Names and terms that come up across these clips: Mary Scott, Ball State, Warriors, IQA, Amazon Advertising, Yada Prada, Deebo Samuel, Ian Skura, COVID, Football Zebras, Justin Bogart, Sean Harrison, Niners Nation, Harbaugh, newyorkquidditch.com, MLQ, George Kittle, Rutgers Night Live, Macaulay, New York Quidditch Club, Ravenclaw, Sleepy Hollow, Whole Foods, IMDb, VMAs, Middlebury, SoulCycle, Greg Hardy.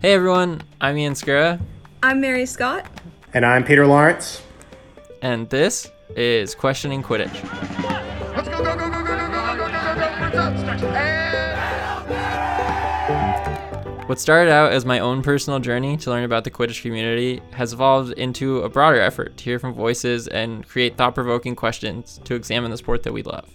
Hey everyone, I'm Ian Skura. I'm Mary Scott. And I'm Peter Lawrence. And this is Questioning Quidditch. Let's go, go, go, go, go, go, go, and... What started out as my own personal journey to learn about the Quidditch community has evolved into a broader effort to hear from voices and create thought-provoking questions to examine the sport that we love.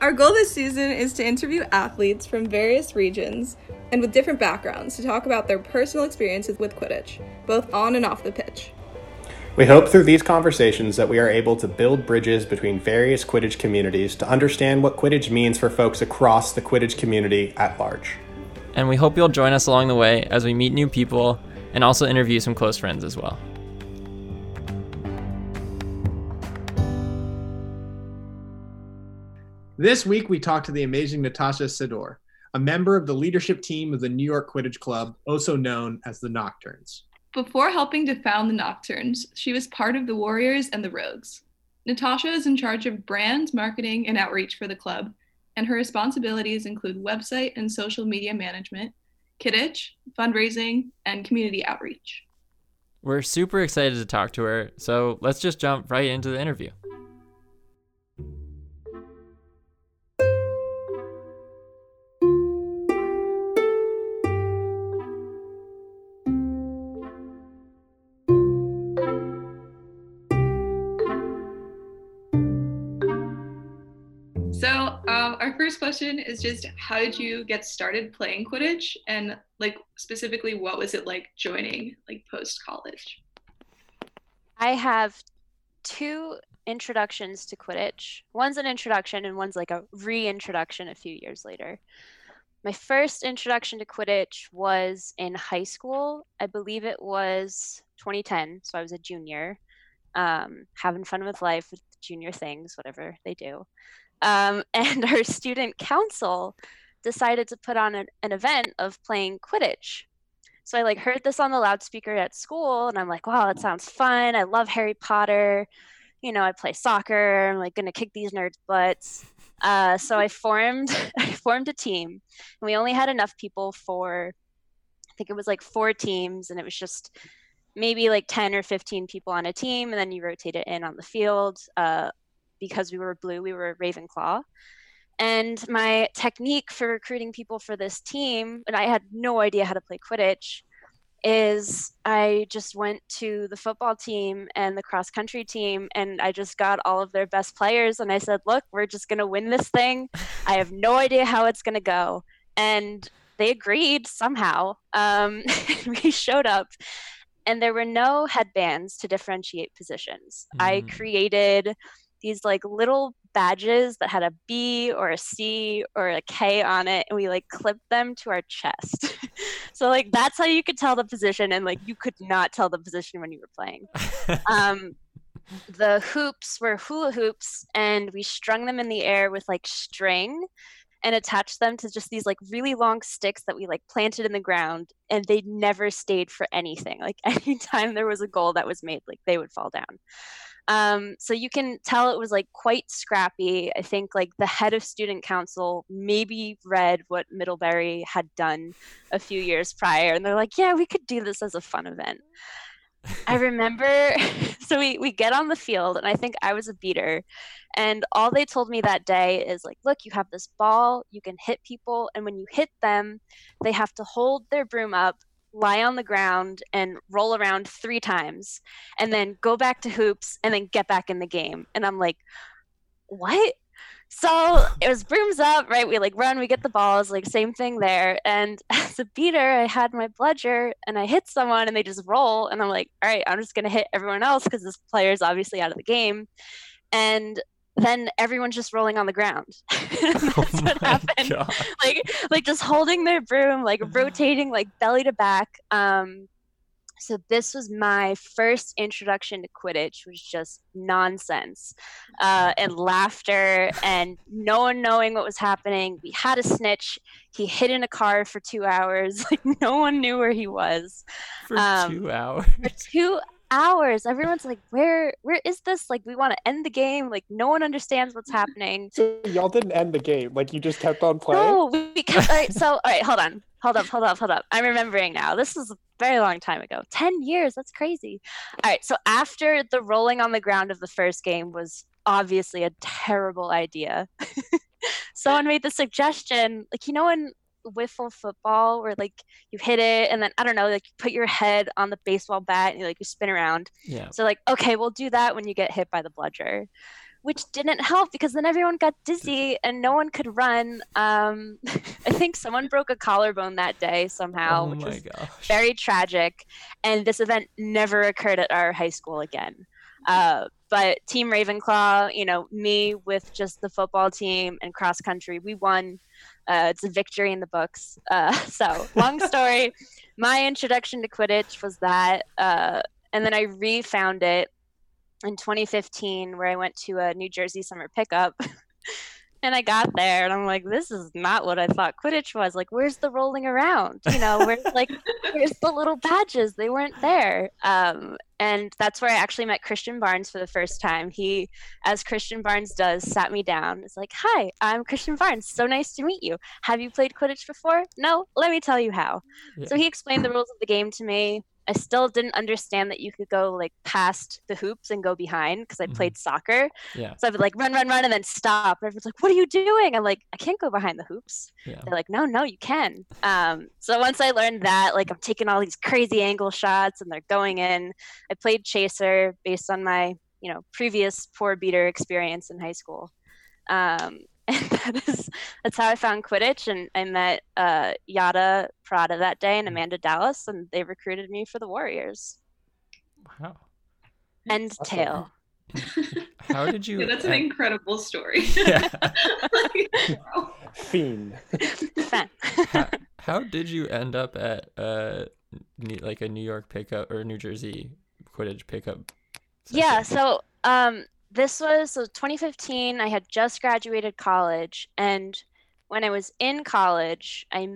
Our goal this season is to interview athletes from various regions and with different backgrounds to talk about their personal experiences with Quidditch, both on and off the pitch. We hope through these conversations that we are able to build bridges between various Quidditch communities to understand what Quidditch means for folks across the Quidditch community at large. And we hope you'll join us along the way as we meet new people and also interview some close friends as well. This week, we talked to the amazing Natasha Sidor, a member of the leadership team of the New York Quidditch Club, also known as the Nocturnes. Before helping to found the Nocturnes, she was part of the Warriors and the Rogues. Natasha is in charge of brand, marketing, and outreach for the club, and her responsibilities include website and social media management, Quidditch, fundraising, and community outreach. We're super excited to talk to her, so let's just jump right into the interview. Our first question is just, how did you get started playing Quidditch, and specifically what was it like joining post-college? I have two introductions to Quidditch. One's an introduction and one's a reintroduction a few years later. My first introduction to Quidditch was in high school. I believe it was 2010, so I was a junior, having fun with life with junior things, whatever they do. And our student council decided to put on an event of playing Quidditch. So I heard this on the loudspeaker at school, and I'm like, wow, that sounds fun. I love Harry Potter. You know, I play soccer. I'm gonna kick these nerds' butts. So I formed a team, and we only had enough people for, I think it was 4 teams, and it was just maybe 10 or 15 people on a team, and then you rotate it in on the field. Because we were blue, we were Ravenclaw. And my technique for recruiting people for this team, and I had no idea how to play Quidditch, is I just went to the football team and the cross-country team, and I just got all of their best players, and I said, look, we're just going to win this thing. I have no idea how it's going to go. And they agreed somehow. We showed up, and there were no headbands to differentiate positions. Mm-hmm. I created these little badges that had a B or a C or a K on it, and we clipped them to our chest. So that's how you could tell the position, and you could not tell the position when you were playing. The hoops were hula hoops, and we strung them in the air with string and attached them to just these really long sticks that we planted in the ground, and they never stayed for anything. Anytime there was a goal that was made, they would fall down. So you can tell it was quite scrappy. I think the head of student council maybe read what Middlebury had done a few years prior, and they're yeah, we could do this as a fun event. I remember, so we get on the field, and I think I was a beater, and all they told me that day is look, you have this ball, you can hit people, and when you hit them, they have to hold their broom up, lie on the ground, and roll around 3 times, and then go back to hoops, and then get back in the game. And I'm what? So it was brooms up, right? We run, we get the balls, same thing there. And as a beater, I had my bludger, and I hit someone, and they just roll. And I'm all right, I'm just going to hit everyone else because this player is obviously out of the game. And then everyone's just rolling on the ground. That's what happened. God. Just holding their broom, rotating, belly to back. So this was my first introduction to Quidditch, was just nonsense and laughter and no one knowing what was happening. We had a snitch. He hid in a car for 2 hours. No one knew where he was. For 2 hours. For 2 hours. Everyone's where is this? We want to end the game. No one understands what's happening. So y'all didn't end the game. You just kept on playing? No, we kept. All right, so, all right, hold on. Hold up. I'm remembering now. This is a very long time ago. 10 years. That's crazy. All right. So after the rolling on the ground of the first game was obviously a terrible idea, someone made the suggestion, like, you know, in wiffle football where like you hit it and then I don't know, like you put your head on the baseball bat and you spin around. Yeah. So like, okay, we'll do that when you get hit by the bludger, which didn't help because then everyone got dizzy and no one could run. I think someone broke a collarbone that day somehow, which was very tragic. And this event never occurred at our high school again. But Team Ravenclaw, you know, me with just the football team and cross country, we won. It's a victory in the books. So long story, my introduction to Quidditch was that. And then I refound it in 2015, where I went to a New Jersey summer pickup and I got there and I'm like, this is not what I thought Quidditch was. Like, where's the rolling around? You know, where's like, where's the little badges? They weren't there. And that's where I actually met Christian Barnes for the first time. He, as Christian Barnes does, sat me down. It's like, hi, I'm Christian Barnes. So nice to meet you. Have you played Quidditch before? No, let me tell you how. Yeah. So he explained the rules of the game to me. I still didn't understand that you could go like past the hoops and go behind because I played soccer. Yeah. So I would like run and then stop. Everyone's like, what are you doing? I'm like, I can't go behind the hoops. Yeah. They're like, no, you can. So once I learned that, like I'm taking all these crazy angle shots and they're going in. I played chaser based on my, you know, previous poor beater experience in high school. And that's how I found Quidditch, and I met Yada Prada that day and Amanda Dallas, and they recruited me for the Warriors. Wow. End's awesome. Tale. How did you... Yeah, that's an incredible story. Yeah. Like, wow. Fiend. How did you end up at like a New York pickup or New Jersey Quidditch pickup session? Yeah, so... This was 2015. I had just graduated college, and when I was in college, I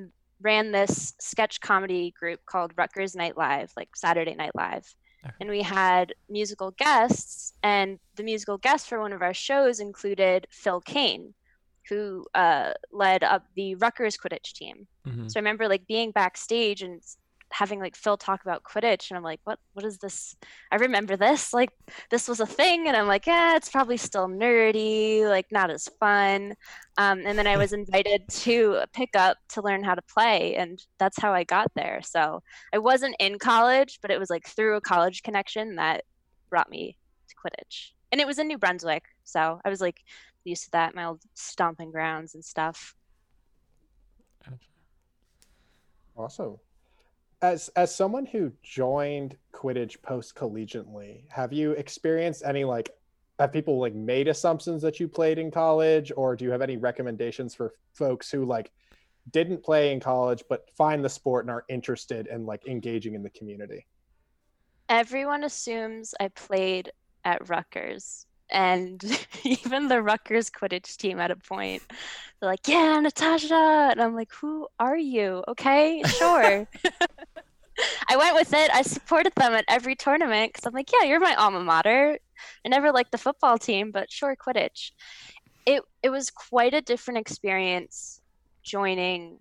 ran this sketch comedy group called Rutgers Night Live, like Saturday Night Live, and we had musical guests, and the musical guests for one of our shows included Phil Kane, who led up the Rutgers Quidditch team. Mm-hmm. So I remember like being backstage and having like Phil talk about Quidditch, and I'm like, what is this? I remember this, like this was a thing, and I'm like, yeah, it's probably still nerdy, like not as fun. And then I was invited to a pickup to learn how to play, and that's how I got there. So I wasn't in college, but it was like through a college connection that brought me to Quidditch, and it was in New Brunswick, so I was like used to that, my old stomping grounds and stuff. Awesome. As someone who joined Quidditch post-collegiately, have you experienced any, like, have people, like, made assumptions that you played in college, or do you have any recommendations for folks who, like, didn't play in college but find the sport and are interested in, like, engaging in the community? Everyone assumes I played at Rutgers. And even the Rutgers Quidditch team at a point, they're like, yeah, Natasha. And I'm like, who are you? Okay, sure. I went with it. I supported them at every tournament because I'm like, yeah, you're my alma mater. I never liked the football team, but sure, Quidditch. It was quite a different experience joining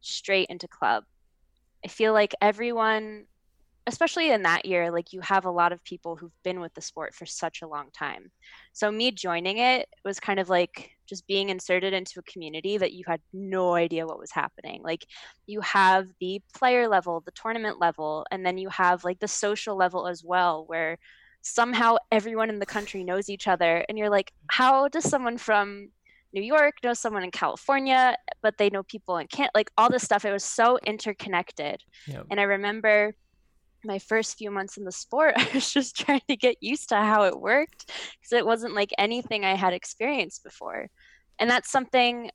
straight into club. I feel like everyone... especially in that year, like you have a lot of people who've been with the sport for such a long time. So me joining it was kind of like just being inserted into a community that you had no idea what was happening. Like you have the player level, the tournament level, and then you have like the social level as well, where somehow everyone in the country knows each other. And you're like, how does someone from New York knows someone in California, but they know people in Canada, like all this stuff. It was so interconnected. Yep. And I remember my first few months in the sport, I was just trying to get used to how it worked because it wasn't like anything I had experienced before. And that's something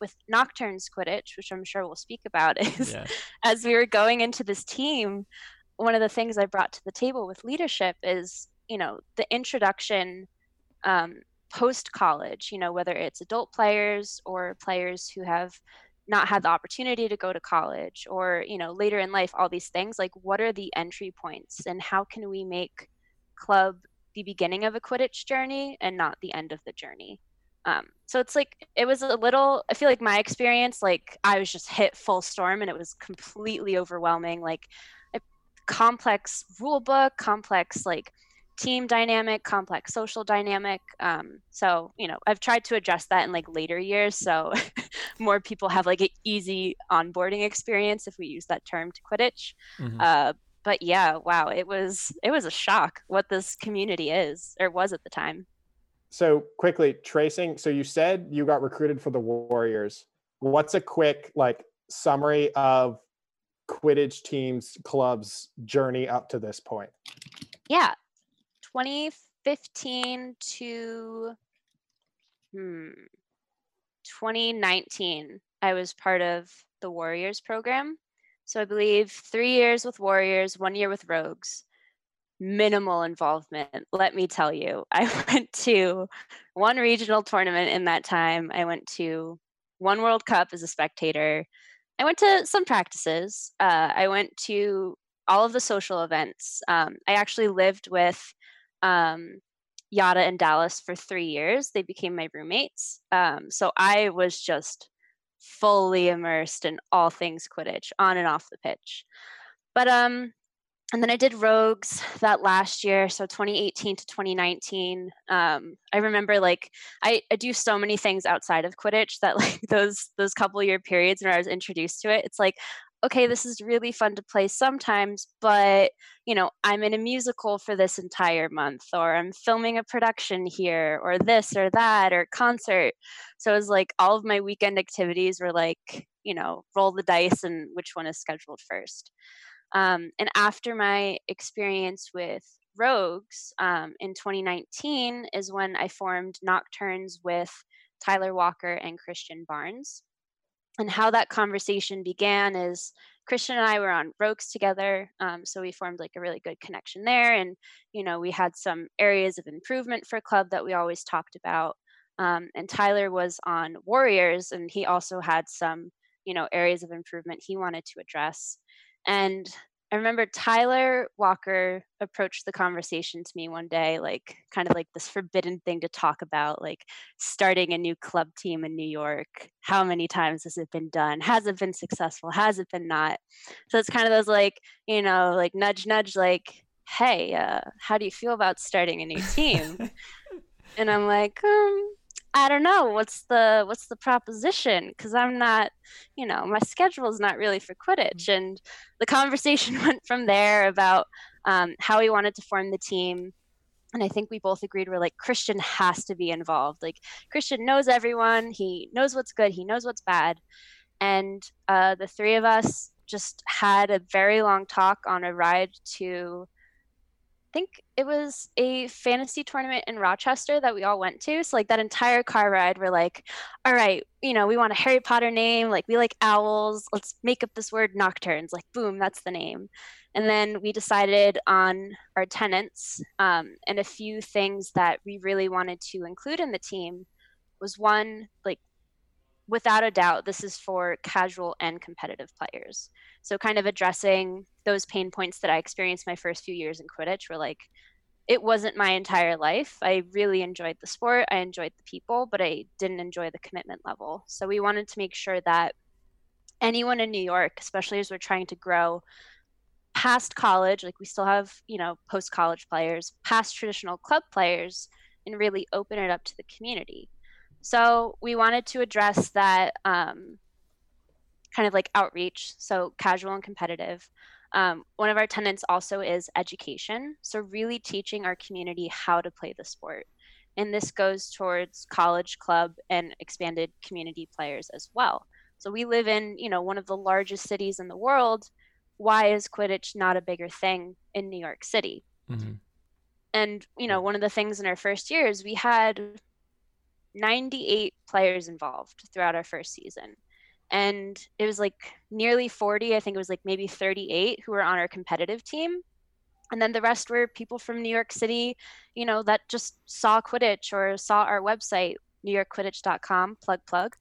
with Nocturnes Quidditch, which I'm sure we'll speak about, is as we were going into this team, one of the things I brought to the table with leadership is, you know, the introduction post-college, you know, whether it's adult players or players who have not had the opportunity to go to college or, you know, later in life, all these things, like what are the entry points and how can we make club the beginning of a Quidditch journey and not the end of the journey? So it's like, it was a little, I feel like my experience, like I was just hit full storm and it was completely overwhelming, like a complex rule book, complex like team dynamic, complex social dynamic. So, you know, I've tried to address that in like later years. So more people have like an easy onboarding experience, if we use that term, to Quidditch. Mm-hmm. But yeah, wow, it was a shock what this community is or was at the time. So quickly tracing. So you said you got recruited for the Warriors. What's a quick like summary of Quidditch teams, clubs journey up to this point? Yeah. 2015 to 2019, I was part of the Warriors program. So I believe 3 years with Warriors, 1 year with Rogues. Minimal involvement, let me tell you. I went to one regional tournament in that time. I went to one World Cup as a spectator. I went to some practices. I went to all of the social events. I actually lived with Yada and Dallas for 3 years. They became my roommates. So I was just fully immersed in all things Quidditch, on and off the pitch. But and then I did Rogues that last year, so 2018 to 2019. I remember, like, I do so many things outside of Quidditch that, like, those couple year periods when I was introduced to it, it's like, okay, this is really fun to play sometimes, but, you know, I'm in a musical for this entire month, or I'm filming a production here, or this or that, or concert. So it was like all of my weekend activities were like, you know, roll the dice and which one is scheduled first. And after my experience with Rogues in 2019 is when I formed Nocturnes with Tyler Walker and Christian Barnes. And how that conversation began is Christian and I were on Rogues together. So we formed like a really good connection there. And, you know, we had some areas of improvement for club that we always talked about. And Tyler was on Warriors and he also had some, you know, areas of improvement he wanted to address. And I remember Tyler Walker approached the conversation to me one day, like kind of like this forbidden thing to talk about, like starting a new club team in New York. How many times has it been done? Has it been successful? Has it been not? So it's kind of those like, you know, like nudge, nudge, like, hey, how do you feel about starting a new team? And I'm like, I don't know, what's the proposition? Because I'm not, you know, my schedule is not really for Quidditch. And the conversation went from there about how we wanted to form the team. And I think we both agreed we're like, Christian has to be involved. Like Christian knows everyone. He knows what's good. He knows what's bad. And the three of us just had a very long talk on a ride to, I think it was a fantasy tournament in Rochester that we all went to. So like that entire car ride, we're like, all right, you know, we want a Harry Potter name. Like we like owls. Let's make up this word Nocturnes. Like, boom, that's the name. And then we decided on our tenants and a few things that we really wanted to include in the team was one, like, without a doubt, this is for casual and competitive players. So kind of addressing those pain points that I experienced my first few years in Quidditch were like, it wasn't my entire life. I really enjoyed the sport. I enjoyed the people, but I didn't enjoy the commitment level. So we wanted to make sure that anyone in New York, especially as we're trying to grow past college, like we still have, you know, post-college players, past traditional club players, and really open it up to the community. So we wanted to address that kind of like outreach, so casual and competitive. One of our tenets also is education, so really teaching our community how to play the sport. And this goes towards college, club, and expanded community players as well. So we live in, you know, one of the largest cities in the world. Why is Quidditch not a bigger thing in New York City? Mm-hmm. And, you know, one of the things in our first years, we had 98 players involved throughout our first season. And it was like nearly 40, I think it was like maybe 38 who were on our competitive team. And then the rest were people from New York City, you know, that just saw Quidditch or saw our website, newyorkquidditch.com, plug,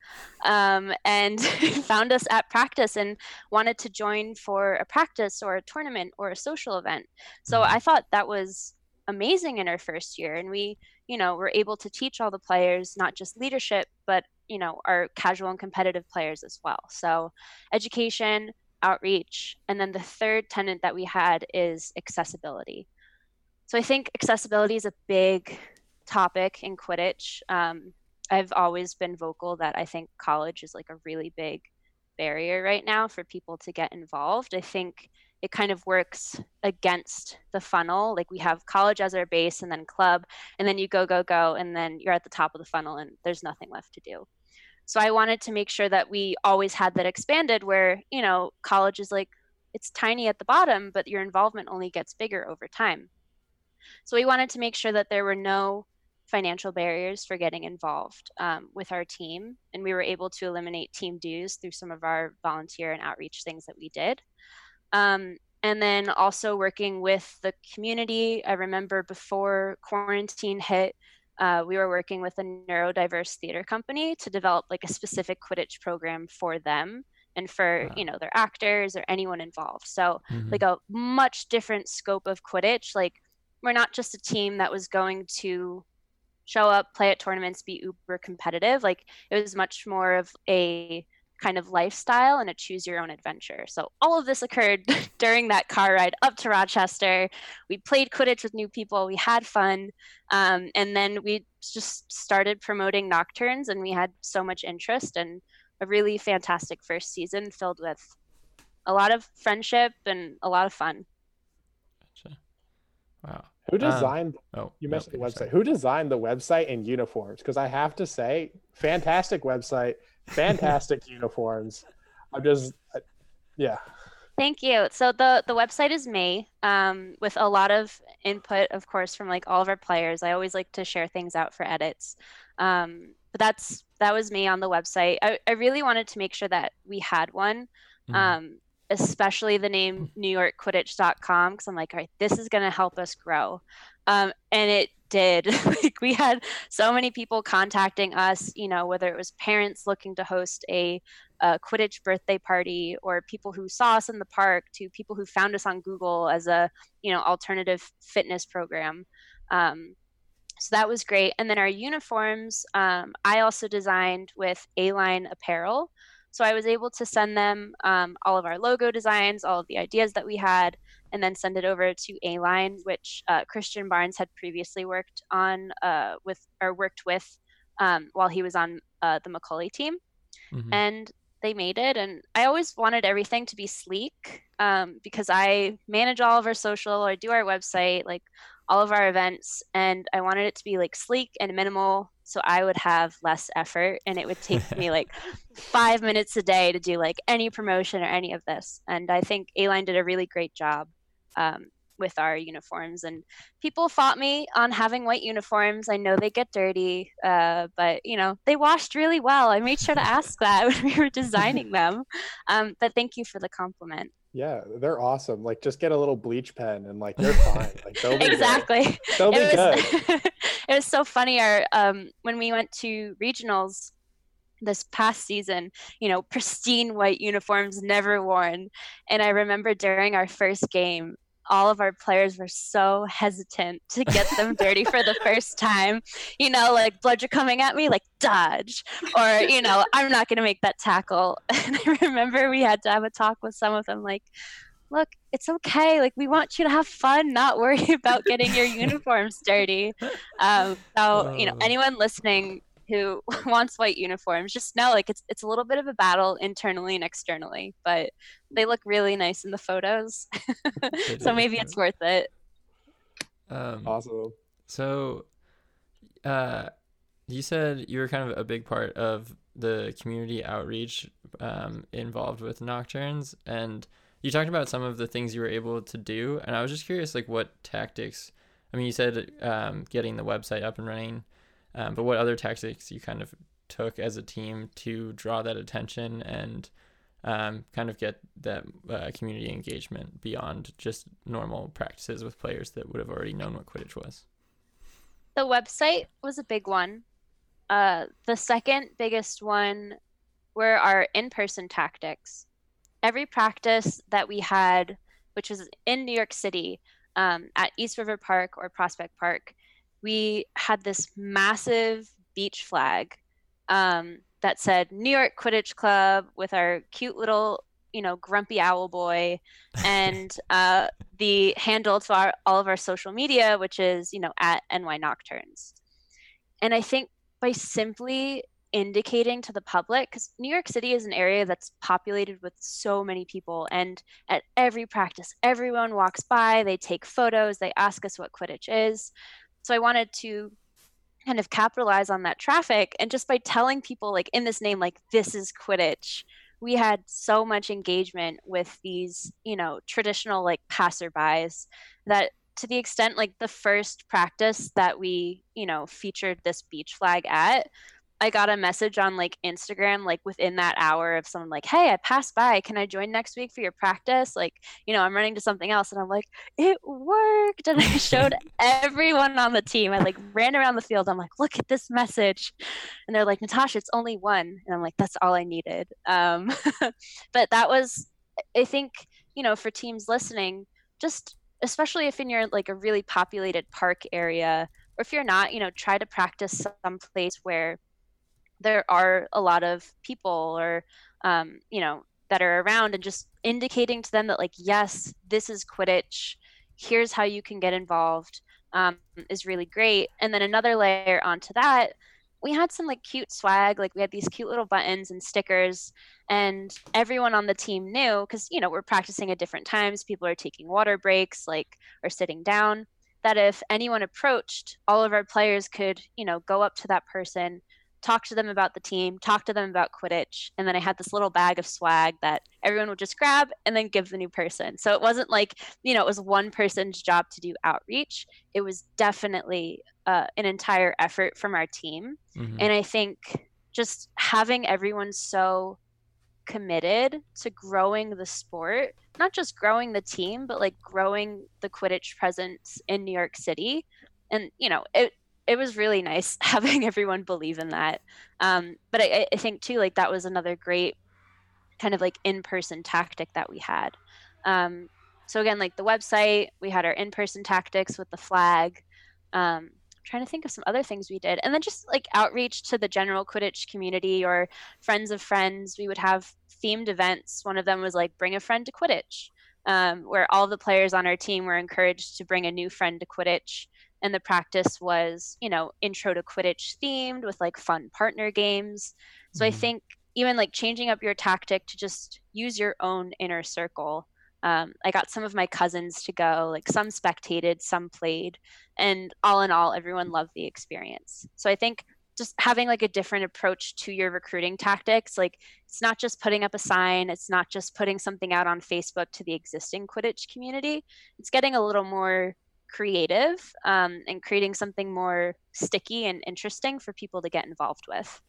and found us at practice and wanted to join for a practice or a tournament or a social event. So I thought that was amazing in our first year. And we, you know, we're able to teach all the players, not just leadership, but, you know, our casual and competitive players as well. So education, outreach. And then the third tenet that we had is accessibility. So I think accessibility is a big topic in Quidditch. I've always been vocal that I think college is like a really big barrier right now for people to get involved. I think it kind of works against the funnel. Like we have college as our base and then club, and then you go, and then you're at the top of the funnel and there's nothing left to do. So I wanted to make sure that we always had that expanded where, you know, college is like, it's tiny at the bottom, but your involvement only gets bigger over time. So we wanted to make sure that there were no financial barriers for getting involved with our team. And we were able to eliminate team dues through some of our volunteer and outreach things that we did. And then also working with the community. I remember before quarantine hit, we were working with a neurodiverse theater company to develop like a specific Quidditch program for them and for, you know, their actors or anyone involved. So like a much different scope of Quidditch. Like we're not just a team that was going to show up, play at tournaments, be uber competitive. Like it was much more of a kind of lifestyle and a choose your own adventure. So all of this occurred during that car ride up to Rochester. We played Quidditch with new people. We had fun. And then we just started promoting Nocturnes, and we had so much interest and a really fantastic first season filled with a lot of friendship and a lot of fun. Gotcha. Wow. Who designed, you mentioned the website. Sorry. Who designed the website and uniforms? Because I have to say, fantastic website, fantastic uniforms. Yeah. Thank you. So the website is me, with a lot of input, of course, from like all of our players. I always like to share things out for edits. But that was me on the website. I really wanted to make sure that we had one. Especially the name newyorkquidditch.com, because I'm like, all right, this is going to help us grow. And it did. Like we had so many people contacting us, you know, whether it was parents looking to host a Quidditch birthday party, or people who saw us in the park, to people who found us on Google as a, you know, alternative fitness program. So that was great. And then our uniforms, I also designed with A-Line Apparel. So I was able to send them all of our logo designs, all of the ideas that we had, and then send it over to A-Line, which Christian Barnes had previously worked on while he was on the Macaulay team. And they made it. And I always wanted everything to be sleek because I manage all of our social, I do our website, like all of our events, and I wanted it to be like sleek and minimal. So I would have less effort, and it would take me like 5 minutes a day to do like any promotion or any of this. And I think A-Line did a really great job with our uniforms, and people fought me on having white uniforms. I know they get dirty, but you know, they washed really well. I made sure to ask that when we were designing them. But thank you for the compliment. Yeah, they're awesome. Like just get a little bleach pen and like they're fine. Like they'll be exactly. Good. They'll be good. It was so funny. When we went to regionals this past season, you know, pristine white uniforms, never worn. And I remember during our first game, all of our players were so hesitant to get them dirty for the first time. You know, like bludge are coming at me, like dodge, or, you know, I'm not going to make that tackle. And I remember we had to have a talk with some of them, like, look, it's okay. Like, we want you to have fun, not worry about getting your uniforms dirty. You know, anyone listening who wants white uniforms, just know, like, it's a little bit of a battle internally and externally, but they look really nice in the photos. So maybe it's worth it. Awesome. So you said you were kind of a big part of the community outreach involved with Nocturnes, and you talked about some of the things you were able to do, and I was just curious, like, what tactics, I mean, you said getting the website up and running, but what other tactics you kind of took as a team to draw that attention and kind of get that community engagement beyond just normal practices with players that would have already known what Quidditch was? The website was a big one. The second biggest one were our in-person tactics. Every practice that we had, which was in New York City, at East River Park or Prospect Park, we had this massive beach flag that said New York Quidditch Club with our cute little, you know, grumpy owl boy, and the handle to our, all of our social media, which is, you know, at NY Nocturnes. And I think by simply indicating to the public, because New York City is an area that's populated with so many people, and at every practice, everyone walks by, they take photos, they ask us what Quidditch is. So I wanted to kind of capitalize on that traffic, and just by telling people, like, in this name, like, this is Quidditch, we had so much engagement with these, you know, traditional, like, passerbys, that to the extent, like, the first practice that we, you know, featured this beach flag at, I got a message on, like, Instagram, like, within that hour, of someone like, hey, I passed by, can I join next week for your practice? Like, you know, I'm running to something else. And I'm like, it worked. And I showed everyone on the team. I, like, ran around the field. I'm like, look at this message. And they're like, Natasha, it's only one. And I'm like, that's all I needed. But that was, I think, you know, for teams listening, just especially if in your, like, a really populated park area, or if you're not, you know, try to practice someplace where there are a lot of people, or, you know, that are around, and just indicating to them that, like, yes, this is Quidditch, here's how you can get involved, is really great. And then another layer onto that, we had some, like, cute swag, like, we had these cute little buttons and stickers, and everyone on the team knew, because, you know, we're practicing at different times, people are taking water breaks, like, or sitting down, that if anyone approached, all of our players could, you know, go up to that person, talk to them about the team, talk to them about Quidditch. And then I had this little bag of swag that everyone would just grab and then give the new person. So it wasn't like, you know, it was one person's job to do outreach. It was definitely an entire effort from our team. Mm-hmm. And I think just having everyone so committed to growing the sport, not just growing the team, but, like, growing the Quidditch presence in New York City. And, you know, it was really nice having everyone believe in that. But I think too, like, that was another great kind of, like, in-person tactic that we had. So again, like, the website, we had our in-person tactics with the flag. Trying to think of some other things we did. And then just, like, outreach to the general Quidditch community or friends of friends. We would have themed events. One of them was, like, bring a friend to Quidditch, where all the players on our team were encouraged to bring a new friend to Quidditch. And the practice was, you know, intro to Quidditch themed with, like, fun partner games. So I think even, like, changing up your tactic to just use your own inner circle. I got some of my cousins to go, like, some spectated, some played, and all in all, everyone loved the experience. So I think just having, like, a different approach to your recruiting tactics, like, it's not just putting up a sign, it's not just putting something out on Facebook to the existing Quidditch community. It's getting a little more creative and creating something more sticky and interesting for people to get involved with.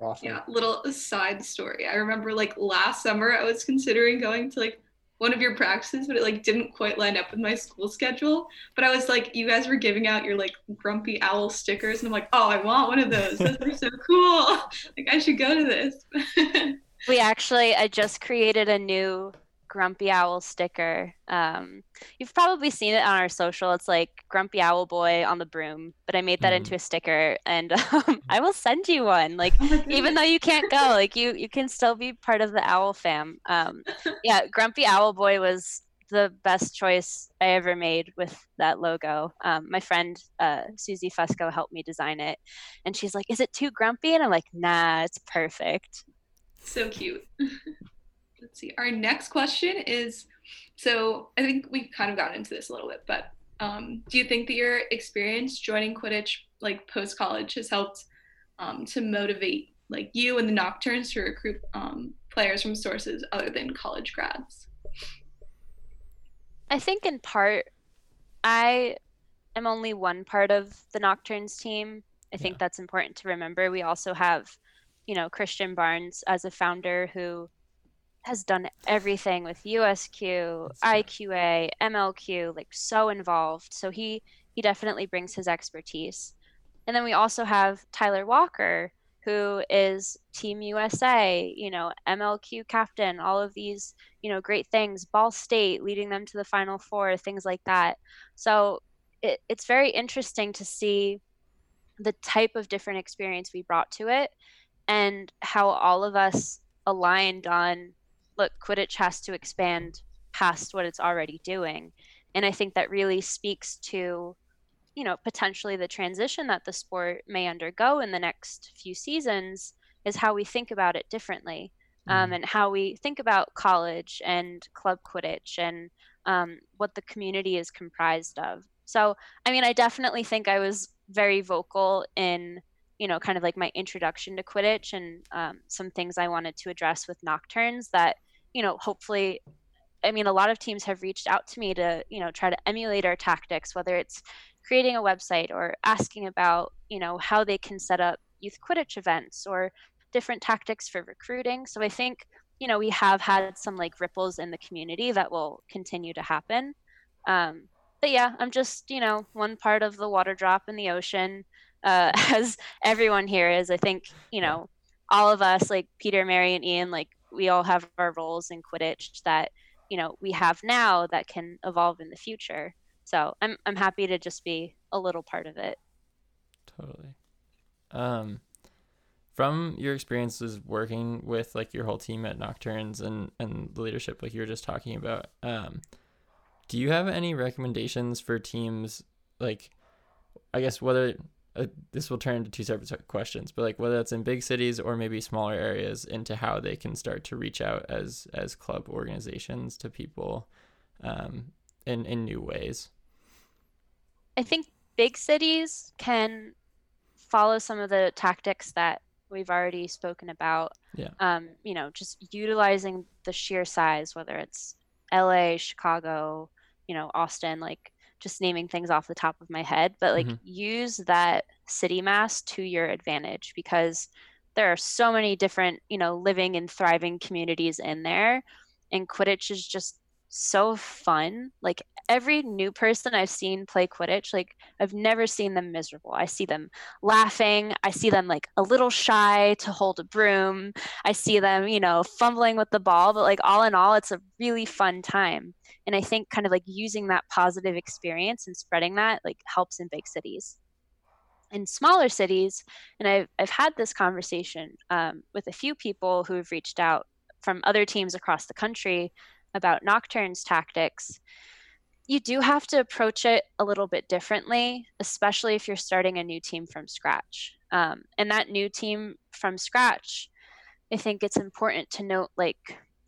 Awesome. Yeah, little side story. I remember, like, last summer I was considering going to, like, one of your practices, but it, like, didn't quite line up with my school schedule. But I was like, you guys were giving out your, like, grumpy owl stickers, and I'm like, oh, I want one of those. Those are so cool. Like, I should go to this. We actually, I just created a new grumpy owl sticker. You've probably seen it on our social. It's like grumpy owl boy on the broom, but I made that into a sticker, and I will send you one, like, even though you can't go, like, you can still be part of the owl fam. Yeah, grumpy owl boy was the best choice I ever made with that logo. My friend Susie Fusco helped me design it, and she's like, is it too grumpy? And I'm like, nah, it's perfect. So cute. Let's see. Our next question is, so I think we kind of got into this a little bit, but do you think that your experience joining Quidditch, like, post-college has helped to motivate, like, you and the Nocturnes to recruit players from sources other than college grads? I think in part, I am only one part of the Nocturnes team. I think that's important to remember. We also have, you know, Christian Barnes as a founder who has done everything with USQ, IQA, MLQ, like, so involved. So he definitely brings his expertise. And then we also have Tyler Walker, who is Team USA, you know, MLQ captain, all of these, you know, great things, Ball State, leading them to the Final Four, things like that. So it's very interesting to see the type of different experience we brought to it and how all of us aligned on, look, Quidditch has to expand past what it's already doing. And I think that really speaks to, you know, potentially the transition that the sport may undergo in the next few seasons is how we think about it differently, and how we think about college and club Quidditch and what the community is comprised of. So, I mean, I definitely think I was very vocal in, you know, kind of like my introduction to Quidditch and some things I wanted to address with Nocturnes that, you know, hopefully, I mean, a lot of teams have reached out to me to, you know, try to emulate our tactics, whether it's creating a website or asking about, you know, how they can set up youth Quidditch events or different tactics for recruiting. So I think, you know, we have had some like ripples in the community that will continue to happen. But yeah, I'm just, you know, one part of the water drop in the ocean, as everyone here is. I think, you know, all of us, like Peter, Mary, and Ian, like we all have our roles in Quidditch that, you know, we have now that can evolve in the future. So I'm happy to just be a little part of it. Totally. From your experiences working with like your whole team at Nocturnes and the leadership, like you were just talking about, do you have any recommendations for teams, like, I guess whether, this will turn into two separate questions, but like whether that's in big cities or maybe smaller areas, into how they can start to reach out as club organizations to people in new ways? I think big cities can follow some of the tactics that we've already spoken about. Yeah. You know, just utilizing the sheer size, whether it's LA, Chicago, you know, Austin, like just naming things off the top of my head, but like use that city mass to your advantage, because there are so many different, you know, living and thriving communities in there. And Quidditch is just so fun. Like every new person I've seen play Quidditch, like I've never seen them miserable. I see them laughing. I see them like a little shy to hold a broom. I see them, you know, fumbling with the ball, but like all in all, it's a really fun time. And I think kind of like using that positive experience and spreading that like helps in big cities. In smaller cities, and I've had this conversation with a few people who have reached out from other teams across the country about Nocturnes tactics. You do have to approach it a little bit differently, especially if you're starting a new team from scratch. And that new team from scratch, I think it's important to note, like,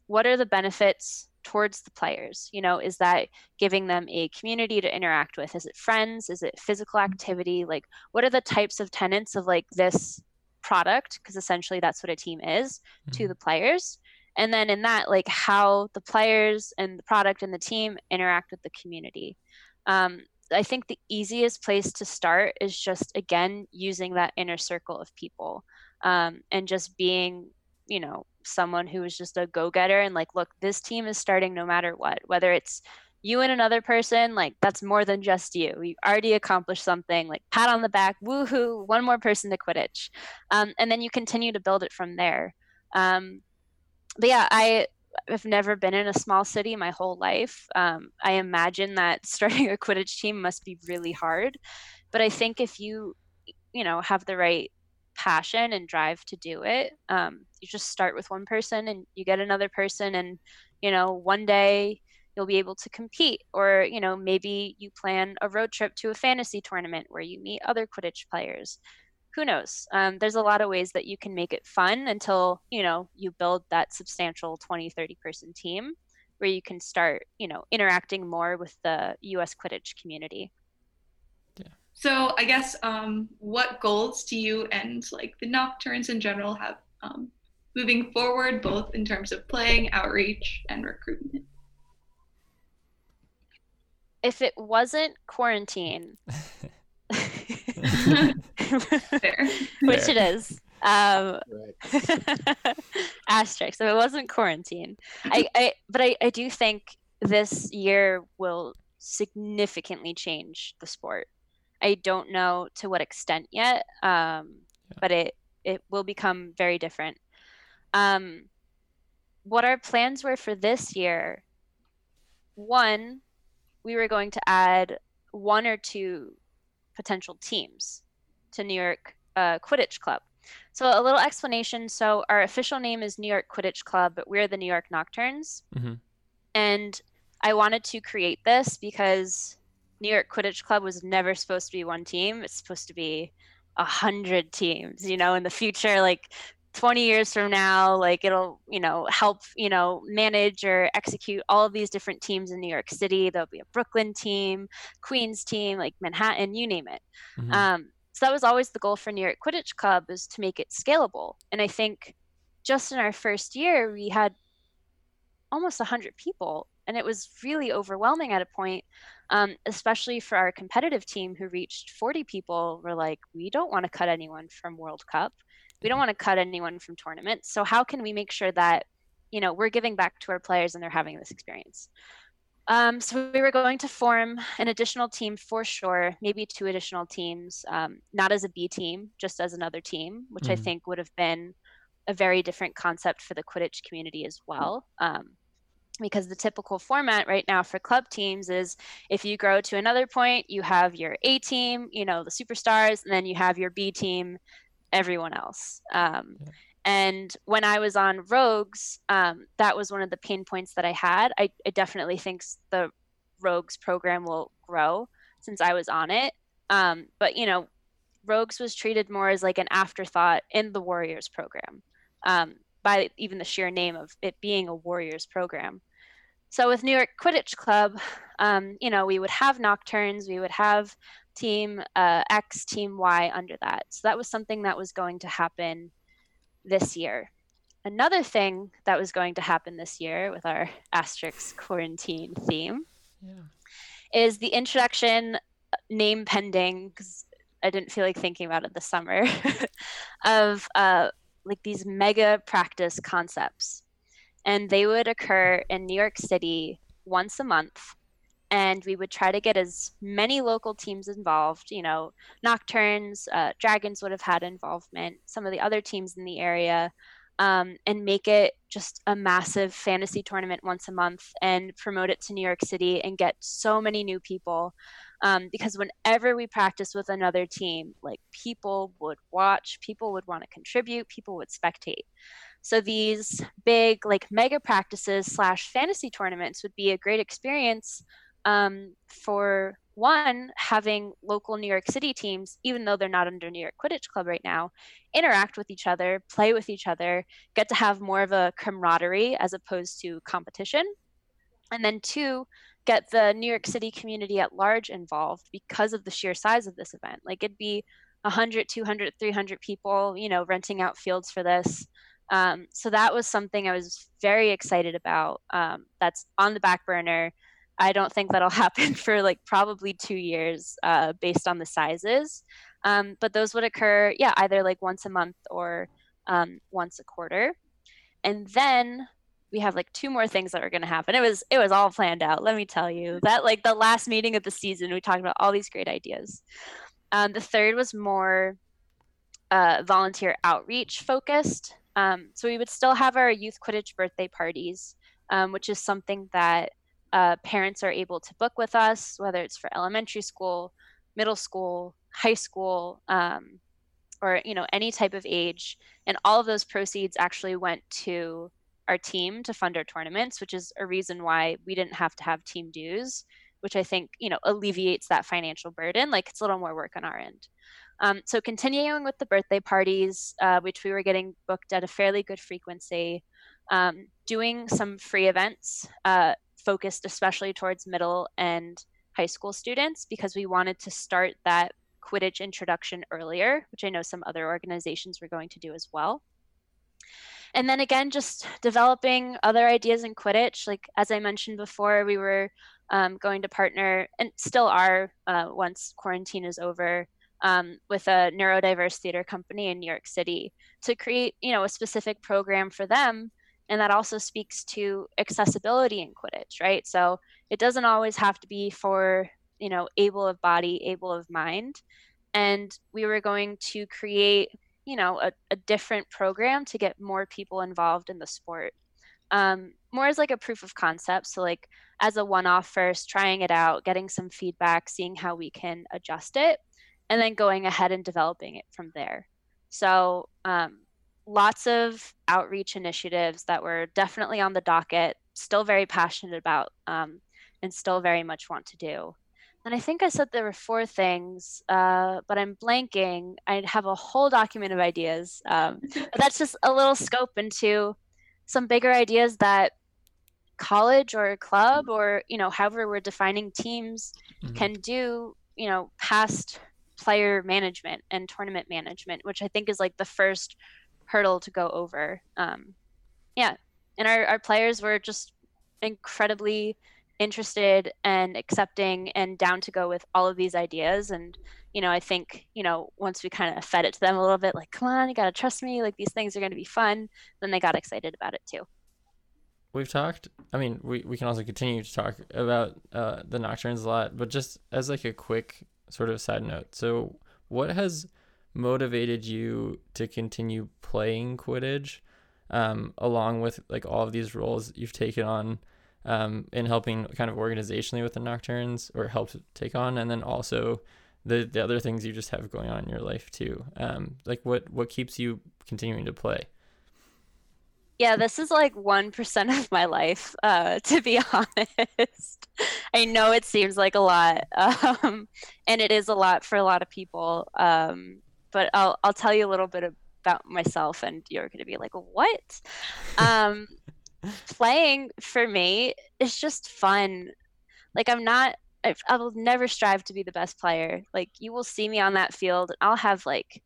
what are the benefits towards the players? You know, is that giving them a community to interact with? Is it friends? Is it physical activity? Like, what are the types of tenets of like this product? Because essentially that's what a team is to the players. And then in that, like how the players and the product and the team interact with the community. I think the easiest place to start is just, again, using that inner circle of people and just being, you know, someone who is just a go-getter and like, look, this team is starting no matter what, whether it's you and another person, like that's more than just you. We've already accomplished something, like pat on the back, woohoo, one more person to Quidditch. And then you continue to build it from there. But yeah, I have never been in a small city my whole life. I imagine that starting a Quidditch team must be really hard. But I think if you know, have the right passion and drive to do it, you just start with one person and you get another person and, you know, one day you'll be able to compete, or, you know, maybe you plan a road trip to a fantasy tournament where you meet other Quidditch players. Who knows? There's a lot of ways that you can make it fun until, you know, you build that substantial 20, 30 person team where you can start, you know, interacting more with the US Quidditch community. Yeah. So I guess what goals do you and like the Nocturnes in general have moving forward, both in terms of playing, outreach, and recruitment? If it wasn't quarantine, Fair. Which it is, right. Asterisk, so it wasn't quarantine. I do think this year will significantly change the sport. I don't know to what extent yet, but it will become very different. What our plans were for this year: one, we were going to add one or two potential teams to New York Quidditch Club. So a little explanation. So our official name is New York Quidditch Club, but we're the New York Nocturnes. Mm-hmm. And I wanted to create this because New York Quidditch Club was never supposed to be one team. It's supposed to be 100 teams, you know, in the future, like 20 years from now, like it'll, you know, help, you know, manage or execute all of these different teams in New York City. There'll be a Brooklyn team, Queens team, like Manhattan, you name it. Mm-hmm. So that was always the goal for New York Quidditch Club, is to make it scalable. And I think just in our first year, we had almost 100 people. And it was really overwhelming at a point, especially for our competitive team who reached 40 people. We're like, we don't want to cut anyone from World Cup. We don't want to cut anyone from tournaments. So how can we make sure that, you know, we're giving back to our players and they're having this experience? So we were going to form an additional team for sure, maybe two additional teams, not as a B team, just as another team, which I think would have been a very different concept for the Quidditch community as well. Because the typical format right now for club teams is if you grow to another point, you have your A team, you know, the superstars, and then you have your B team, everyone else. And when I was on Rogues, that was one of the pain points that I had. I definitely think the Rogues program will grow since I was on it. But, you know, Rogues was treated more as like an afterthought in the Warriors program, by even the sheer name of it being a Warriors program. So with New York Quidditch Club, you know, we would have Nocturnes, we would have Team X, Team Y under that. So that was something that was going to happen this year. Another thing that was going to happen this year with our asterisk quarantine theme is the introduction, name pending, because I didn't feel like thinking about it this summer, of like these mega practice concepts. And they would occur in New York City once a month. And we would try to get as many local teams involved. You know, Nocturnes, Dragons would have had involvement, some of the other teams in the area, and make it just a massive fantasy tournament once a month and promote it to New York City and get so many new people. Because whenever we practiced with another team, like people would watch, people would want to contribute, people would spectate. So these big like mega practices / fantasy tournaments would be a great experience for one, having local New York City teams, even though they're not under New York Quidditch Club right now, interact with each other, play with each other, get to have more of a camaraderie as opposed to competition. And then two, get the New York City community at large involved because of the sheer size of this event. Like it'd be 100, 200, 300 people, you know, renting out fields for this. So that was something I was very excited about. That's on the back burner. I don't think that'll happen for like probably 2 years based on the sizes. But those would occur, either like once a month or once a quarter. And then we have like two more things that are going to happen. It was all planned out. Let me tell you that like the last meeting of the season, we talked about all these great ideas. The third was more volunteer outreach focused. So we would still have our youth Quidditch birthday parties, which is something that parents are able to book with us, whether it's for elementary school, middle school, high school, or, you know, any type of age. And all of those proceeds actually went to our team to fund our tournaments, which is a reason why we didn't have to have team dues, which I think, you know, alleviates that financial burden. Like it's a little more work on our end. So continuing with the birthday parties, which we were getting booked at a fairly good frequency, doing some free events focused especially towards middle and high school students, because we wanted to start that Quidditch introduction earlier, which I know some other organizations were going to do as well. And then again, just developing other ideas in Quidditch. Like, as I mentioned before, we were going to partner, and still are once quarantine is over, with a neurodiverse theater company in New York City to create, you know, a specific program for them. And that also speaks to accessibility in Quidditch, right? So it doesn't always have to be for, you know, able of body, able of mind. And we were going to create, you know, a different program to get more people involved in the sport. more as like a proof of concept. So like as a one-off first, trying it out, getting some feedback, seeing how we can adjust it, and then going ahead and developing it from there. So lots of outreach initiatives that were definitely on the docket, still very passionate about, and still very much want to do. And I think I said there were four things, but I'm blanking. I have a whole document of ideas. But that's just a little scope into some bigger ideas that college or a club or, you know, however we're defining teams can do, you know, past player management and tournament management, which I think is like the first hurdle to go over. Yeah. And our players were just incredibly interested and accepting and down to go with all of these ideas. And, you know, I think, you know, once we kind of fed it to them a little bit, like, come on, you got to trust me, like these things are going to be fun, then they got excited about it too. We've talked, I mean, we can also continue to talk about the Nocturnes a lot, but just as like a quick sort of side note. So what has motivated you to continue playing Quidditch along with like all of these roles you've taken on in helping kind of organizationally with the Nocturnes or helped take on, and then also the other things you just have going on in your life too? Like what keeps you continuing to play? Yeah, this is like 1% of my life, to be honest. I know it seems like a lot, and it is a lot for a lot of people, but I'll tell you a little bit about myself, and you're going to be like, what? Playing for me is just fun. Like I will never strive to be the best player. Like you will see me on that field, and I'll have like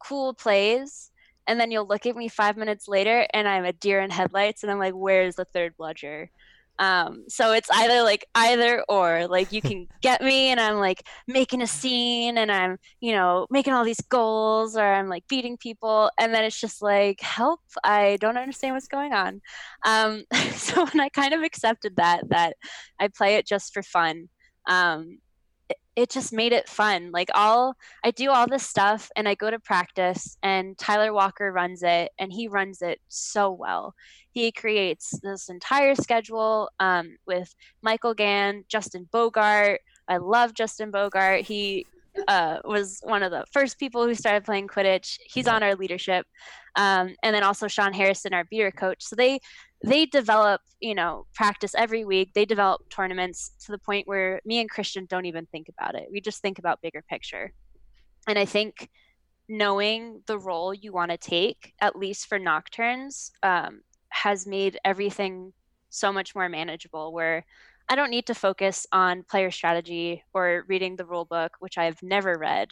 cool plays, and then you'll look at me 5 minutes later and I'm a deer in headlights and I'm like, where's the third bludger? So it's either or, like you can get me and I'm like making a scene and I'm, you know, making all these goals, or I'm like beating people. And then it's just like, help, I don't understand what's going on. So when I kind of accepted that I play it just for fun, it just made it fun. Like I do all this stuff and I go to practice and Tyler Walker runs it, and he runs it so well. He creates this entire schedule with Michael Gann, Justin Bogart. I love Justin Bogart. He was one of the first people who started playing Quidditch. He's on our leadership. And then also Sean Harrison, our beater coach. So they develop, you know, practice every week. They develop tournaments to the point where me and Christian don't even think about it. We just think about bigger picture. And I think knowing the role you want to take, at least for Nocturnes, has made everything so much more manageable, where I don't need to focus on player strategy or reading the rule book, which I've never read.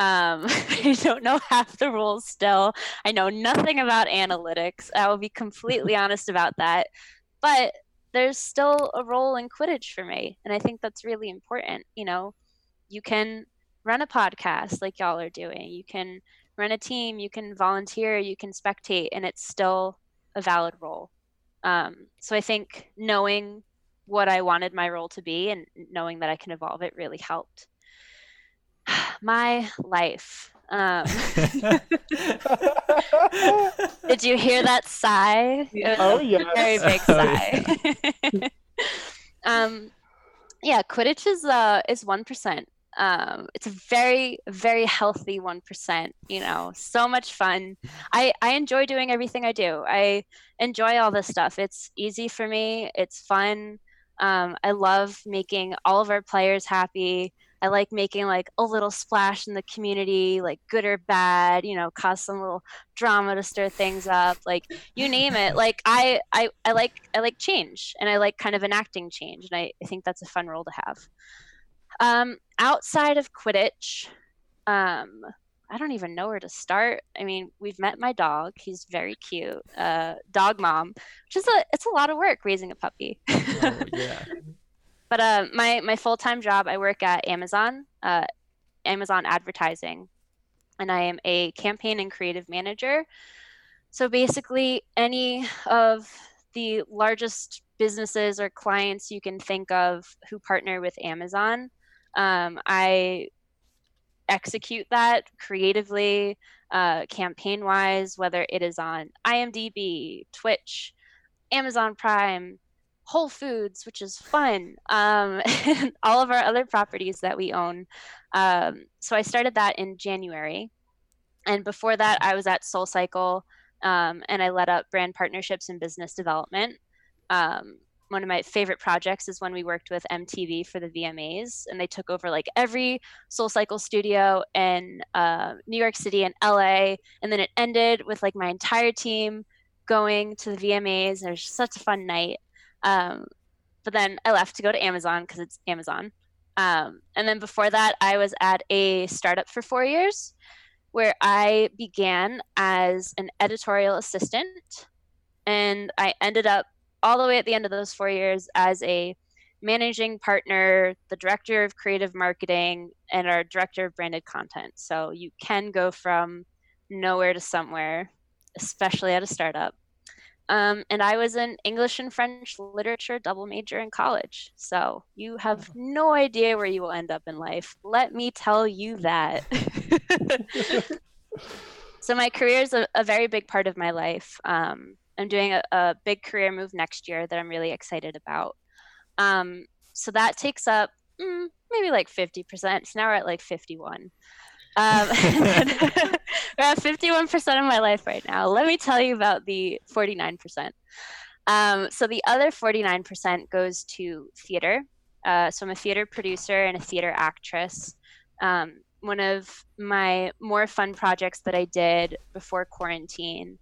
I don't know half the rules still. I know nothing about analytics. I will be completely honest about that. But there's still a role in Quidditch for me, and I think that's really important. You know, you can run a podcast like y'all are doing. You can run a team. You can volunteer. You can spectate, and it's still a valid role. So I think knowing what I wanted my role to be and knowing that I can evolve it really helped. My life. Did you hear that sigh? Oh, yes. Very big sigh. Yeah. Yeah, Quidditch is 1%. It's a very, very healthy 1%, you know, so much fun. I enjoy doing everything I do. I enjoy all this stuff. It's easy for me. It's fun. I love making all of our players happy. I like making like a little splash in the community, like good or bad, you know, cause some little drama to stir things up, like you name it. Like I like change, and I like kind of enacting change, and I think that's a fun role to have. Outside of Quidditch, I don't even know where to start. I mean, we've met my dog. He's very cute. Dog mom, which is it's a lot of work raising a puppy. Oh, yeah. But my full-time job, I work at Amazon, Amazon Advertising, and I am a campaign and creative manager. So basically, any of the largest businesses or clients you can think of who partner with Amazon, I execute that creatively, campaign-wise, whether it is on IMDb, Twitch, Amazon Prime, Whole Foods, which is fun, and all of our other properties that we own. So I started that in January. And before that, I was at SoulCycle, and I led up brand partnerships and business development. One of my favorite projects is when we worked with MTV for the VMAs, and they took over like every SoulCycle studio in New York City and LA. And then it ended with like my entire team going to the VMAs. It was just such a fun night. But then I left to go to Amazon because it's Amazon. And then before that, I was at a startup for 4 years where I began as an editorial assistant, and I ended up all the way at the end of those 4 years as a managing partner, the director of creative marketing, and our director of branded content. So you can go from nowhere to somewhere, especially at a startup. And I was an English and French literature double major in college. So you have no idea where you will end up in life. Let me tell you that. So my career is a very big part of my life. I'm doing a big career move next year that I'm really excited about. So that takes up maybe like 50%. So now we're at like 51. We're at 51% of my life right now. Let me tell you about the 49%. So the other 49% goes to theater. So I'm a theater producer and a theater actress. One of my more fun projects that I did before quarantine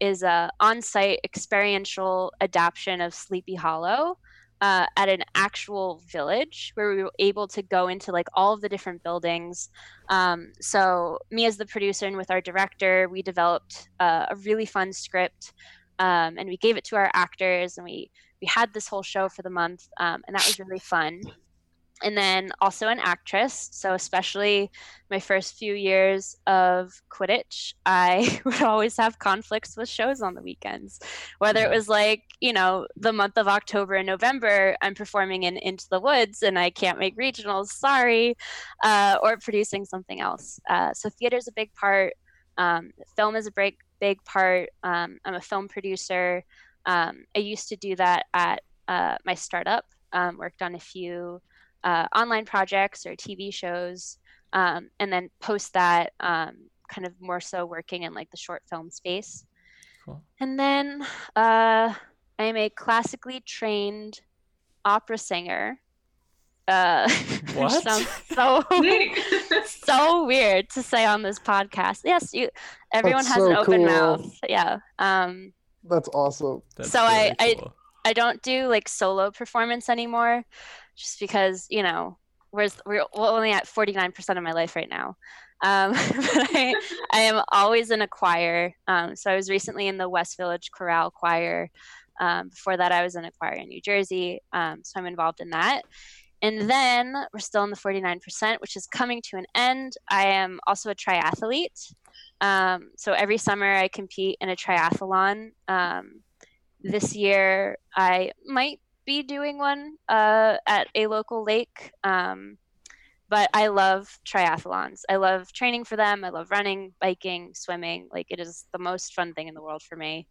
is a on-site experiential adaptation of Sleepy Hollow at an actual village where we were able to go into like all of the different buildings. So me as the producer and with our director, we developed a really fun script and we gave it to our actors, and we had this whole show for the month, and that was really fun. And then also an actress. So especially my first few years of Quidditch, I would always have conflicts with shows on the weekends, whether it was like, you know, the month of October and November, I'm performing in Into the Woods and I can't make regionals, sorry, or producing something else. So theater is a big part. Film is a big part. I'm a film producer. I used to do that at my startup, worked on a few online projects or TV shows, and then post that kind of more so working in like the short film space. Cool. And then I am a classically trained opera singer. What? Sounds so weird to say on this podcast. Yes, everyone That's has so an open cool. mouth. Yeah. That's awesome. That's so really cool. I don't do like solo performance anymore, just because, you know, we're only at 49% of my life right now. But I am always in a choir. So I was recently in the West Village Chorale Choir. Before that, I was in a choir in New Jersey. So I'm involved in that. And then we're still in the 49%, which is coming to an end. I am also a triathlete. So every summer I compete in a triathlon. This year, I might be doing one at a local lake, but I love triathlons. I love training for them. I love running, biking, swimming. Like, it is the most fun thing in the world for me.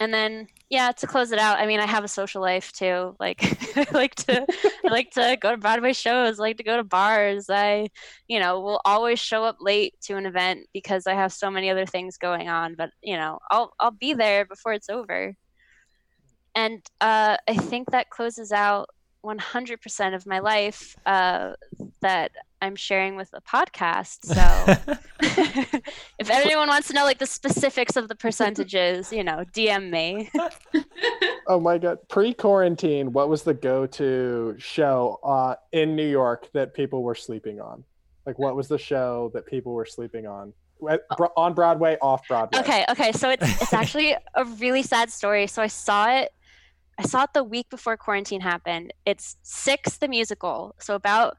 And then, yeah, to close it out, I mean, I have a social life too. Like, I like to go to Broadway shows. I like to go to bars. I, you know, will always show up late to an event because I have so many other things going on. But, you know, I'll be there before it's over. And I think that closes out 100% of my life that I'm sharing with the podcast. So if anyone wants to know like the specifics of the percentages, you know, DM me. Oh my God. Pre-quarantine, what was the go-to show in New York that people were sleeping on? Like, what was the show that people were sleeping on? On Broadway, off Broadway? Okay. So it's actually a really sad story. So I saw it the week before quarantine happened. It's Six the Musical, so about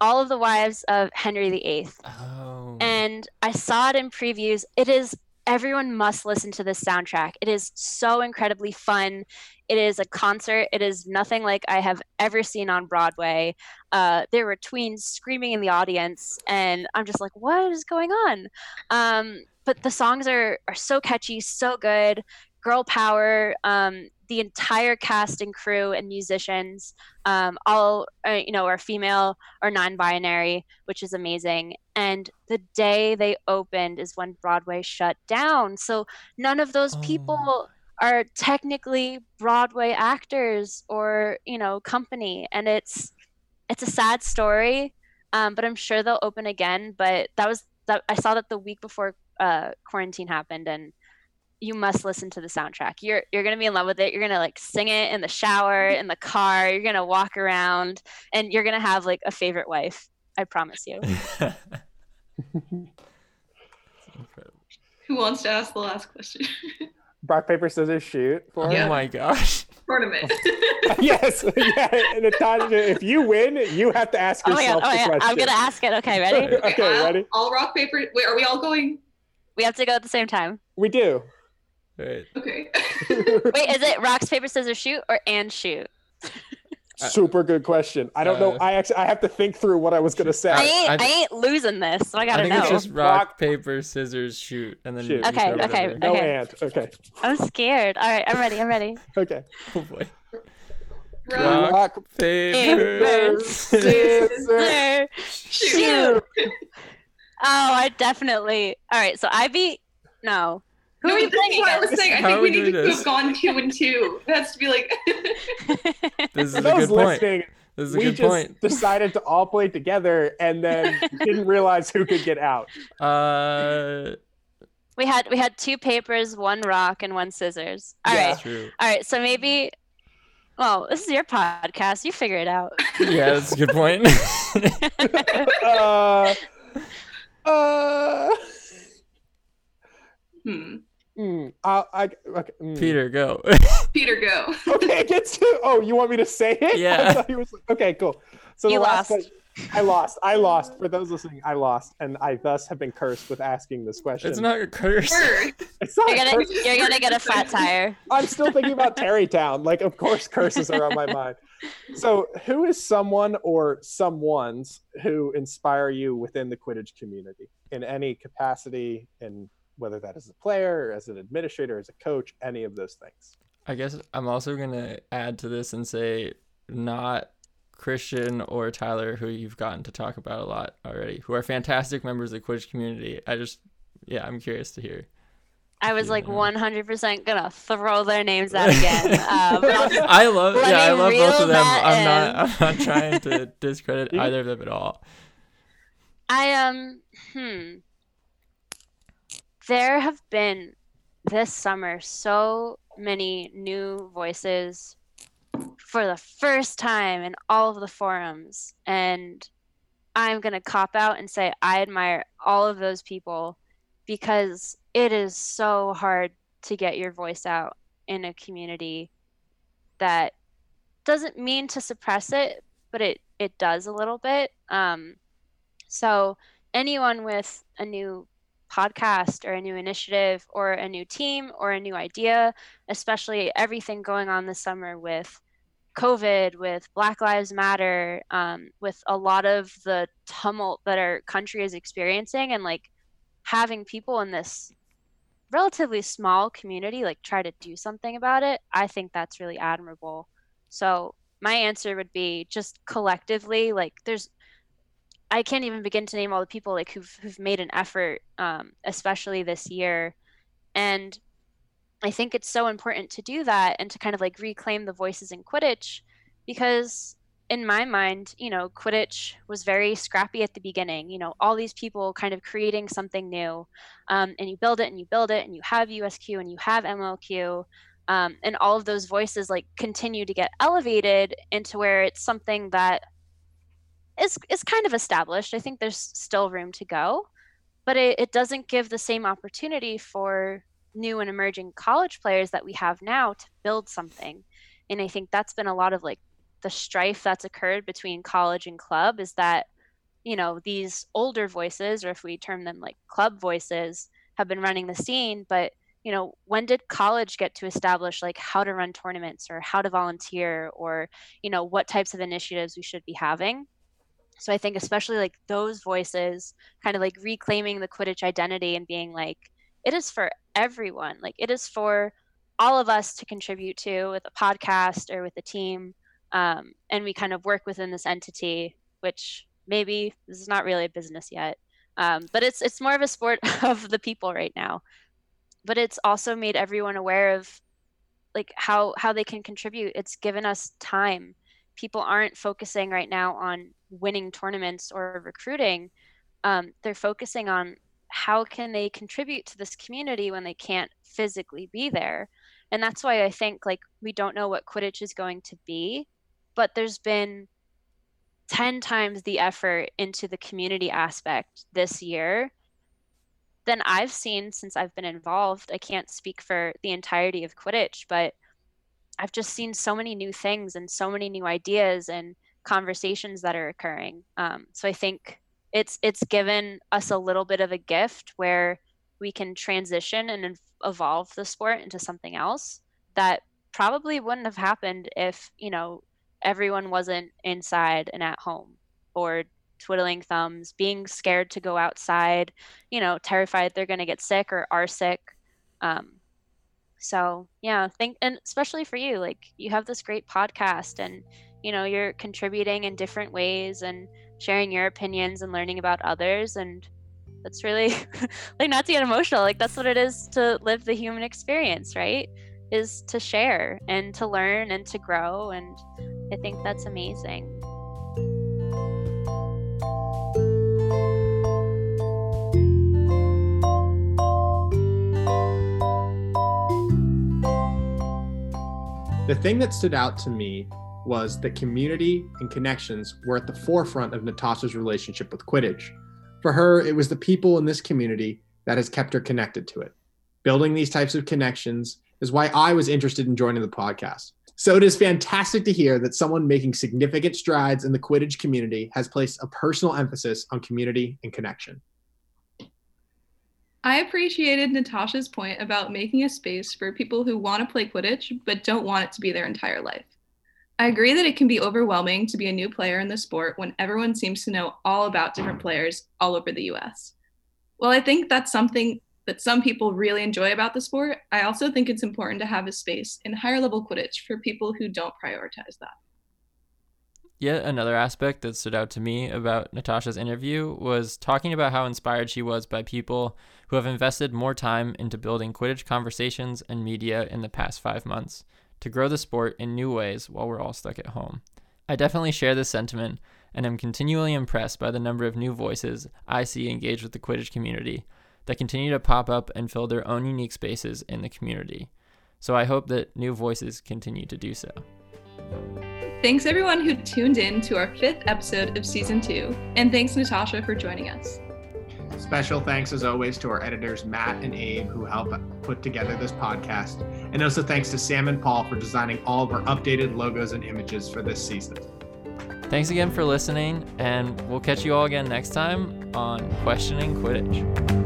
all of the wives of Henry VIII. Oh. And I saw it in previews. It is, everyone must listen to this soundtrack. It is so incredibly fun. It is a concert. It is nothing like I have ever seen on Broadway. There were tweens screaming in the audience, and I'm just like, what is going on? But the songs are so catchy, so good. girl power, the entire cast and crew and musicians, all, are female or non-binary, which is amazing. And the day they opened is when Broadway shut down. So none of those people are technically Broadway actors or, company. And it's a sad story, but I'm sure they'll open again. But I saw that the week before quarantine happened, and you must listen to the soundtrack. You're going to be in love with it. You're going to like sing it in the shower, in the car. You're going to walk around, and you're going to have like a favorite wife. I promise you. That's incredible. Who wants to ask the last question? Rock, paper, scissors, shoot. Oh my gosh. Tournament. Yes. Yeah. Natasha, if you win, you have to ask yourself the question. I'm going to ask it. Okay, ready? Okay, ready? All rock, paper. Wait, are we all going? We have to go at the same time. We do. Right. Okay. Wait, is it rocks, paper, scissors, shoot, or and shoot? Super good question. I don't know. I have to think through what I was gonna say. I ain't losing this, so I gotta know. It's just rock, paper, scissors, shoot, and then shoot. Okay. No and. Okay. I'm scared. All right, I'm ready. Okay. Oh boy. Rock paper, scissors, shoot. I definitely. All right, so I beat. No. Who are you playing against? I was saying, I think we need to have gone 2-2. That's to be like. This is a good point. We just decided to all play together and then didn't realize who could get out. We had 2 papers, 1 rock, and 1 scissors. All right. True. All right. So maybe. Well, this is your podcast. You figure it out. Yeah, that's a good point. Peter, go. Peter, go. Okay, it gets to. Oh, you want me to say it? Yeah. I thought he was, okay, cool. So you lost. I lost. For those listening, I lost, and I thus have been cursed with asking this question. It's not a curse. You're gonna get a fat tire. I'm still thinking about Tarrytown. Like, of course, curses are on my mind. So, who is someone or someones who inspire you within the Quidditch community in any capacity, and whether that is a player, or as an administrator, as a coach, any of those things? I guess I'm also gonna add to this and say not Christian or Tyler, who you've gotten to talk about a lot already, who are fantastic members of the Quidditch community. I'm curious to hear. I was 100% gonna throw their names out again. I love both of them. I'm not trying to discredit either of them at all. There have been this summer so many new voices for the first time in all of the forums, and I'm gonna cop out and say I admire all of those people, because it is so hard to get your voice out in a community that doesn't mean to suppress it, but it does a little bit. So anyone with a new podcast or a new initiative or a new team or a new idea, especially everything going on this summer with COVID, with Black Lives Matter, with a lot of the tumult that our country is experiencing, and like having people in this relatively small community like try to do something about it, I think that's really admirable. So my answer would be just collectively, like I can't even begin to name all the people like who've made an effort, especially this year. And I think it's so important to do that and to kind of like reclaim the voices in Quidditch, because in my mind, Quidditch was very scrappy at the beginning, all these people kind of creating something new, and you build it and you build it, and you have USQ and you have MLQ, and all of those voices like continue to get elevated into where it's something that is kind of established. I think there's still room to go, but it doesn't give the same opportunity for new and emerging college players that we have now to build something. And I think that's been a lot of like the strife that's occurred between college and club, is that, these older voices, or if we term them like club voices, have been running the scene. But, when did college get to establish like how to run tournaments or how to volunteer, or, what types of initiatives we should be having? So I think especially like those voices kind of like reclaiming the Quidditch identity and being like, it is for everyone. Like, it is for all of us to contribute to with a podcast or with a team. And we kind of work within this entity, which maybe this is not really a business yet, but it's more of a sport of the people right now. But it's also made everyone aware of like how they can contribute. It's given us time. People aren't focusing right now on winning tournaments or recruiting. They're focusing on how can they contribute to this community when they can't physically be there. And that's why I think like we don't know what Quidditch is going to be, but there's been 10 times the effort into the community aspect this year than I've seen since I've been involved. I can't speak for the entirety of Quidditch, but I've just seen so many new things and so many new ideas and conversations that are occurring. So I think it's given us a little bit of a gift where we can transition and evolve the sport into something else that probably wouldn't have happened if, you know, everyone wasn't inside and at home or twiddling thumbs, being scared to go outside, you know, terrified they're going to get sick or are sick. So yeah, and especially for you, like you have this great podcast and, you know, you're contributing in different ways and sharing your opinions and learning about others. And that's really like, not to get emotional, like that's what it is to live the human experience, right? Is to share and to learn and to grow. And I think that's amazing. The thing that stood out to me was that community and connections were at the forefront of Natasha's relationship with Quidditch. For her, it was the people in this community that has kept her connected to it. Building these types of connections is why I was interested in joining the podcast. So it is fantastic to hear that someone making significant strides in the Quidditch community has placed a personal emphasis on community and connection. I appreciated Natasha's point about making a space for people who want to play Quidditch but don't want it to be their entire life. I agree that it can be overwhelming to be a new player in the sport when everyone seems to know all about different players all over the US. While I think that's something that some people really enjoy about the sport, I also think it's important to have a space in higher level Quidditch for people who don't prioritize that. Yet another aspect that stood out to me about Natasha's interview was talking about how inspired she was by people who have invested more time into building Quidditch conversations and media in the past 5 months to grow the sport in new ways while we're all stuck at home. I definitely share this sentiment and am continually impressed by the number of new voices I see engaged with the Quidditch community that continue to pop up and fill their own unique spaces in the community. So I hope that new voices continue to do so. Thanks everyone who tuned in to our 5th episode of season 2, and thanks Natasha for joining us. Special thanks as always to our editors Matt and Abe who help put together this podcast, and also thanks to Sam and Paul for designing all of our updated logos and images for this season. Thanks again for listening, and we'll catch you all again next time on Questioning Quidditch.